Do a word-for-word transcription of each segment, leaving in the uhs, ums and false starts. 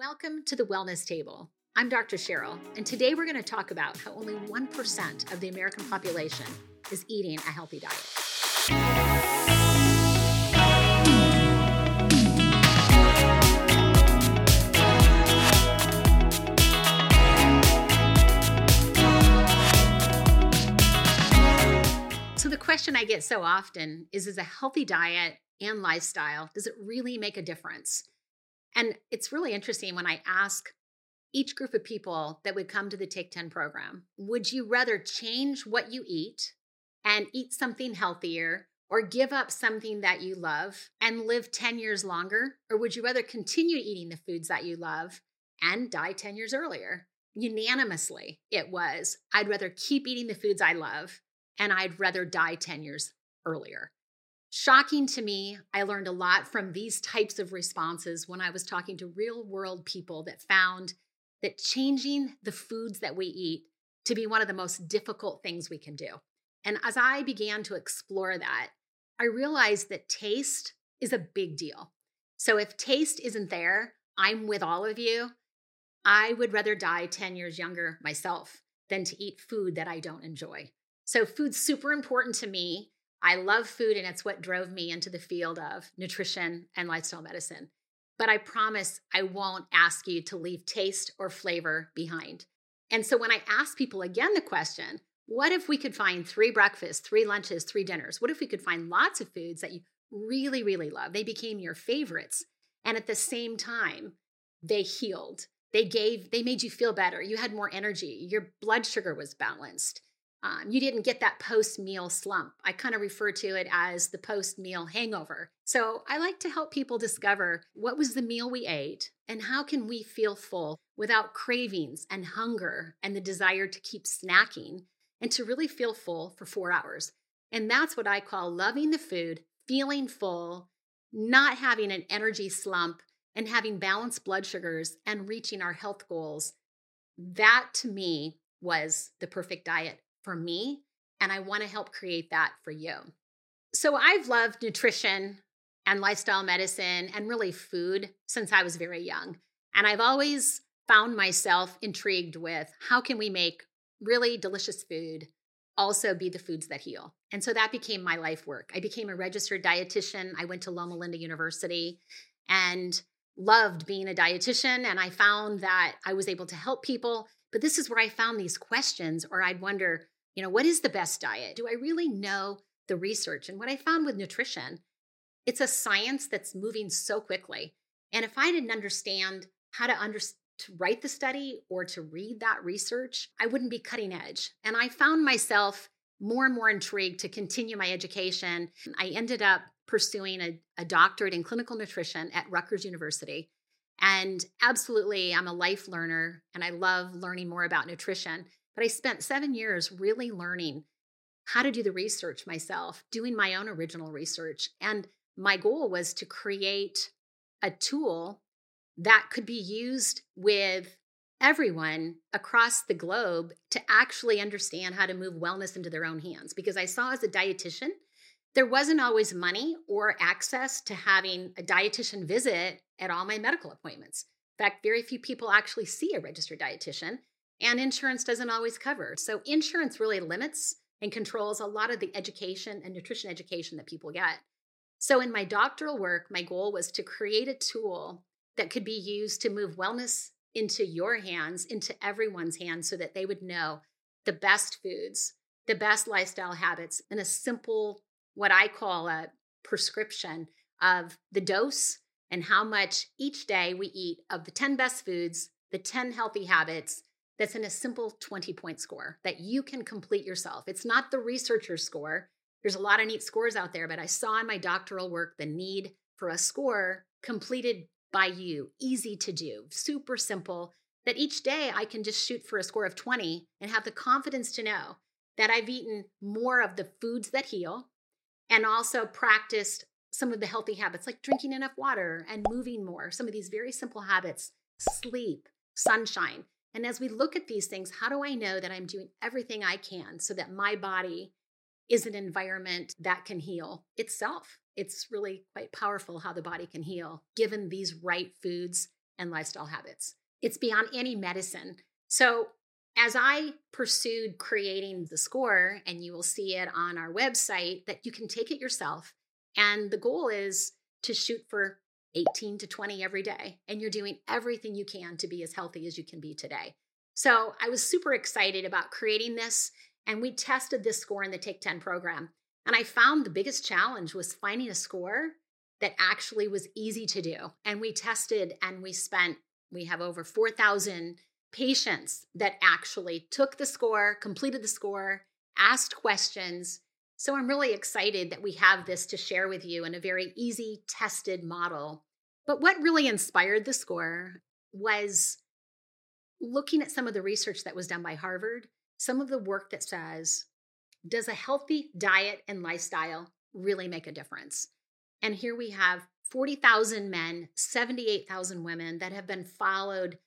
Welcome to the Wellness Table. I'm Doctor Cheryl, and today we're going to talk about how only one percent of the American population is eating a healthy diet. So the question I get so often is, is a healthy diet and lifestyle, does it really make a difference? And it's really interesting when I ask each group of people that would come to the Take ten program, would you rather change what you eat and eat something healthier or give up something that you love and live ten years longer? Or would you rather continue eating the foods that you love and die ten years earlier? Unanimously, it was, I'd rather keep eating the foods I love and I'd rather die ten years earlier. Shocking to me, I learned a lot from these types of responses when I was talking to real world people that found that changing the foods that we eat to be one of the most difficult things we can do. And as I began to explore that, I realized that taste is a big deal. So if taste isn't there, I'm with all of you. I would rather die ten years younger myself than to eat food that I don't enjoy. So food's super important to me. I love food, and it's what drove me into the field of nutrition and lifestyle medicine. But I promise I won't ask you to leave taste or flavor behind. And so when I ask people again the question, what if we could find three breakfasts, three lunches, three dinners? What if we could find lots of foods that you really, really love? They became your favorites. And at the same time, they healed. They gave, they made you feel better. You had more energy. Your blood sugar was balanced. Um, you didn't get that post-meal slump. I kind of refer to it as the post-meal hangover. So I like to help people discover what was the meal we ate and how can we feel full without cravings and hunger and the desire to keep snacking and to really feel full for four hours. And that's what I call loving the food, feeling full, not having an energy slump, and having balanced blood sugars and reaching our health goals. That to me was the perfect diet for me, and I want to help create that for you. So I've loved nutrition and lifestyle medicine and really food since I was very young. And I've always found myself intrigued with how can we make really delicious food also be the foods that heal? And so that became my life work. I became a registered dietitian. I went to Loma Linda University and loved being a dietitian. And I found that I was able to help people. But this is where I found these questions, or I'd wonder, you know, what is the best diet? Do I really know the research? And what I found with nutrition, it's a science that's moving so quickly. And if I didn't understand how to, under- to write the study or to read that research, I wouldn't be cutting edge. And I found myself more and more intrigued to continue my education. I ended up pursuing a, a doctorate in clinical nutrition at Rutgers University. And absolutely, I'm a life learner, and I love learning more about nutrition. But I spent seven years really learning how to do the research myself, doing my own original research. And my goal was to create a tool that could be used with everyone across the globe to actually understand how to move wellness into their own hands. Because I saw as a dietitian, there wasn't always money or access to having a dietitian visit at all my medical appointments. In fact, very few people actually see a registered dietitian, and insurance doesn't always cover. So insurance really limits and controls a lot of the education and nutrition education that people get. So in my doctoral work, my goal was to create a tool that could be used to move wellness into your hands, into everyone's hands, so that they would know the best foods, the best lifestyle habits, and a simple, what I call a prescription of the dose and how much each day we eat of the ten best foods, the ten healthy habits, that's in a simple twenty-point score that you can complete yourself. It's not the researcher's score. There's a lot of neat scores out there, but I saw in my doctoral work the need for a score completed by you, easy to do, super simple, that each day I can just shoot for a score of twenty and have the confidence to know that I've eaten more of the foods that heal, and also practiced some of the healthy habits like drinking enough water and moving more, some of these very simple habits, sleep, sunshine. And as we look at these things, how do I know that I'm doing everything I can so that my body is an environment that can heal itself? It's really quite powerful how the body can heal given these right foods and lifestyle habits. It's beyond any medicine. So as I pursued creating the score, and you will see it on our website, that you can take it yourself. And the goal is to shoot for eighteen to twenty every day. And you're doing everything you can to be as healthy as you can be today. So I was super excited about creating this. And we tested this score in the Take ten program. And I found the biggest challenge was finding a score that actually was easy to do. And we tested and we spent, we have over four thousand patients that actually took the score, completed the score, asked questions. So I'm really excited that we have this to share with you in a very easy, tested model. But what really inspired the score was looking at some of the research that was done by Harvard, some of the work that says, does a healthy diet and lifestyle really make a difference? And here we have forty thousand men, seventy-eight thousand women that have been followed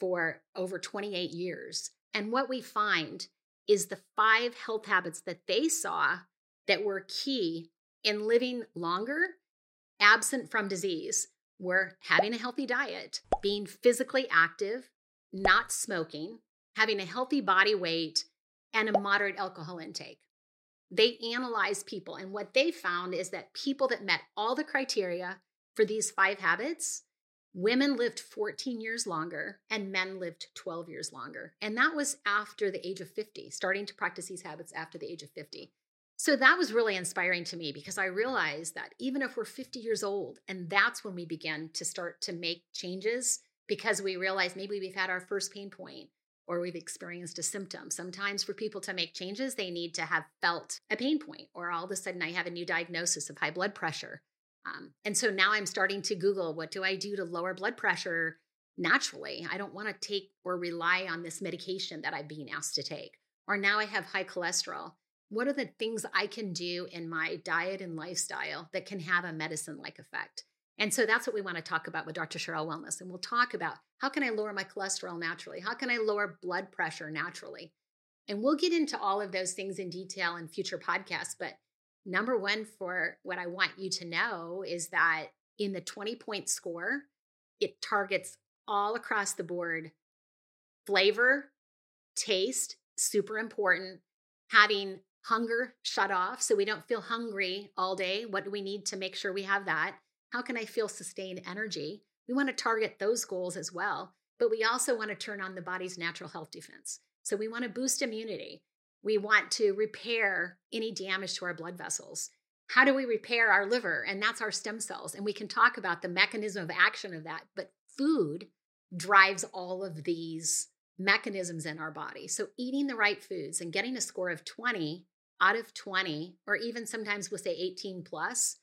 for over twenty-eight years. And what we find is the five health habits that they saw that were key in living longer, absent from disease, were having a healthy diet, being physically active, not smoking, having a healthy body weight, and a moderate alcohol intake. They analyzed people, and what they found is that people that met all the criteria for these five habits, women lived fourteen years longer and men lived twelve years longer. And that was after the age of fifty, starting to practice these habits after the age of fifty. So that was really inspiring to me because I realized that even if we're fifty years old, and that's when we begin to start to make changes because we realize maybe we've had our first pain point or we've experienced a symptom. Sometimes for people to make changes, they need to have felt a pain point or all of a sudden I have a new diagnosis of high blood pressure. Um, and so now I'm starting to Google, what do I do to lower blood pressure naturally? I don't want to take or rely on this medication that I'm being asked to take. Or now I have high cholesterol. What are the things I can do in my diet and lifestyle that can have a medicine-like effect? And so that's what we want to talk about with Doctor Cheryl Wellness. And we'll talk about how can I lower my cholesterol naturally? How can I lower blood pressure naturally? And we'll get into all of those things in detail in future podcasts, but number one, for what I want you to know is that in the twenty point score, it targets all across the board. Flavor, taste, super important. Having hunger shut off so we don't feel hungry all day. What do we need to make sure we have that? How can I feel sustained energy? We want to target those goals as well, but we also want to turn on the body's natural health defense. So we want to boost immunity. We want to repair any damage to our blood vessels. How do we repair our liver? And that's our stem cells. And we can talk about the mechanism of action of that, but food drives all of these mechanisms in our body. So eating the right foods and getting a score of twenty out of twenty, or even sometimes we'll say eighteen plus,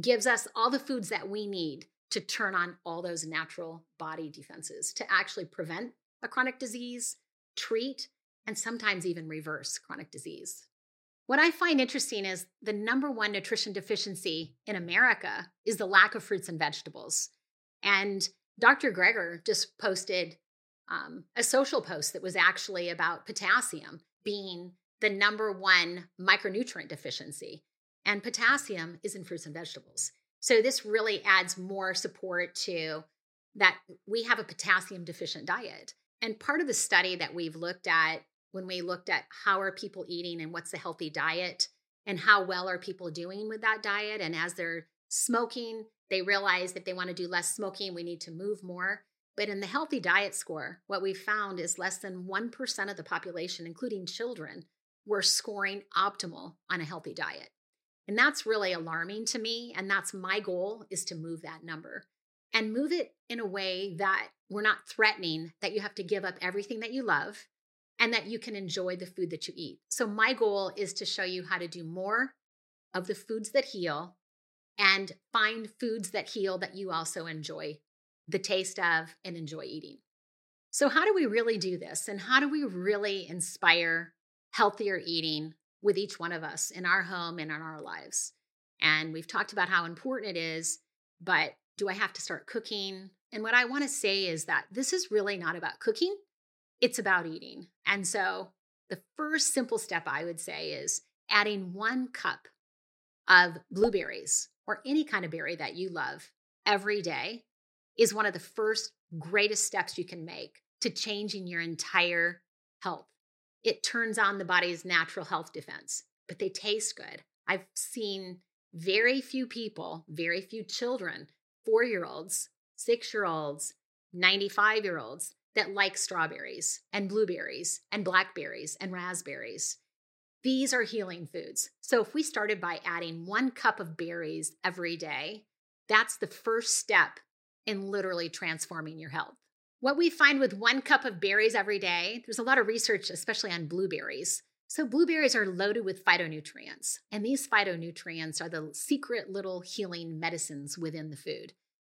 gives us all the foods that we need to turn on all those natural body defenses to actually prevent a chronic disease, treat, and sometimes even reverse chronic disease. What I find interesting is the number one nutrition deficiency in America is the lack of fruits and vegetables. And Doctor Greger just posted um, a social post that was actually about potassium being the number one micronutrient deficiency. And potassium is in fruits and vegetables. So this really adds more support to that we have a potassium deficient diet. And part of the study that we've looked at when we looked at how are people eating and what's a healthy diet and how well are people doing with that diet. And as they're smoking, they realize that they want to do less smoking. We need to move more. But in the healthy diet score, what we found is less than one percent of the population, including children, were scoring optimal on a healthy diet. And that's really alarming to me. And that's my goal, is to move that number and move it in a way that we're not threatening that you have to give up everything that you love, and that you can enjoy the food that you eat. So my goal is to show you how to do more of the foods that heal and find foods that heal that you also enjoy the taste of and enjoy eating. So how do we really do this? And how do we really inspire healthier eating with each one of us in our home and in our lives? And we've talked about how important it is, but do I have to start cooking? And what I want to say is that this is really not about cooking. It's about eating. And so the first simple step I would say is adding one cup of blueberries or any kind of berry that you love every day is one of the first greatest steps you can make to changing your entire health. It turns on the body's natural health defense, but they taste good. I've seen very few people, very few children, four-year-olds, six-year-olds, ninety-five-year-olds that like strawberries and blueberries and blackberries and raspberries. These are healing foods. So if we started by adding one cup of berries every day, that's the first step in literally transforming your health. What we find with one cup of berries every day, there's a lot of research, especially on blueberries. So blueberries are loaded with phytonutrients, and these phytonutrients are the secret little healing medicines within the food.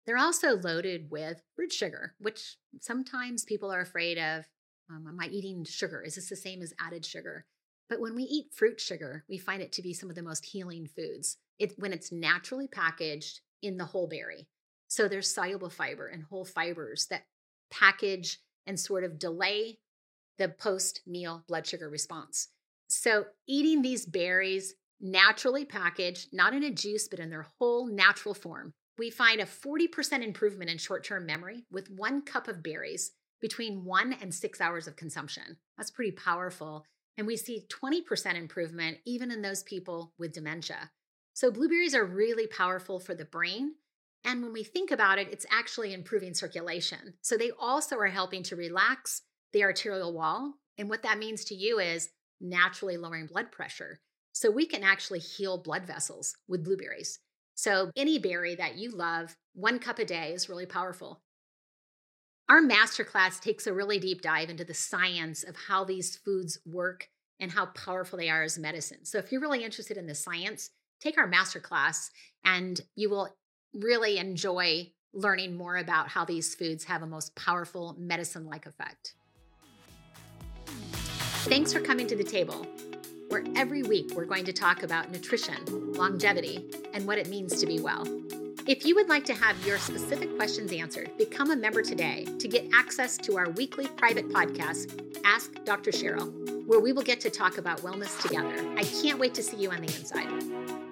They're also loaded with fruit sugar, which sometimes people are afraid of. Um, am I eating sugar? Is this the same as added sugar? But when we eat fruit sugar, we find it to be some of the most healing foods it, when it's naturally packaged in the whole berry. So there's soluble fiber and whole fibers that package and sort of delay the post-meal blood sugar response. So eating these berries naturally packaged, not in a juice, but in their whole natural form, we find a forty percent improvement in short-term memory with one cup of berries between one and six hours of consumption. That's pretty powerful. And we see twenty percent improvement even in those people with dementia. So blueberries are really powerful for the brain. And when we think about it, it's actually improving circulation. So they also are helping to relax the arterial wall. And what that means to you is naturally lowering blood pressure. So we can actually heal blood vessels with blueberries. So any berry that you love, one cup a day is really powerful. Our masterclass takes a really deep dive into the science of how these foods work and how powerful they are as medicine. So if you're really interested in the science, take our masterclass and you will really enjoy learning more about how these foods have a most powerful medicine-like effect. Thanks for coming to the table, where every week we're going to talk about nutrition, longevity, and what it means to be well. If you would like to have your specific questions answered, become a member today to get access to our weekly private podcast, Ask Doctor Cheryl, where we will get to talk about wellness together. I can't wait to see you on the inside.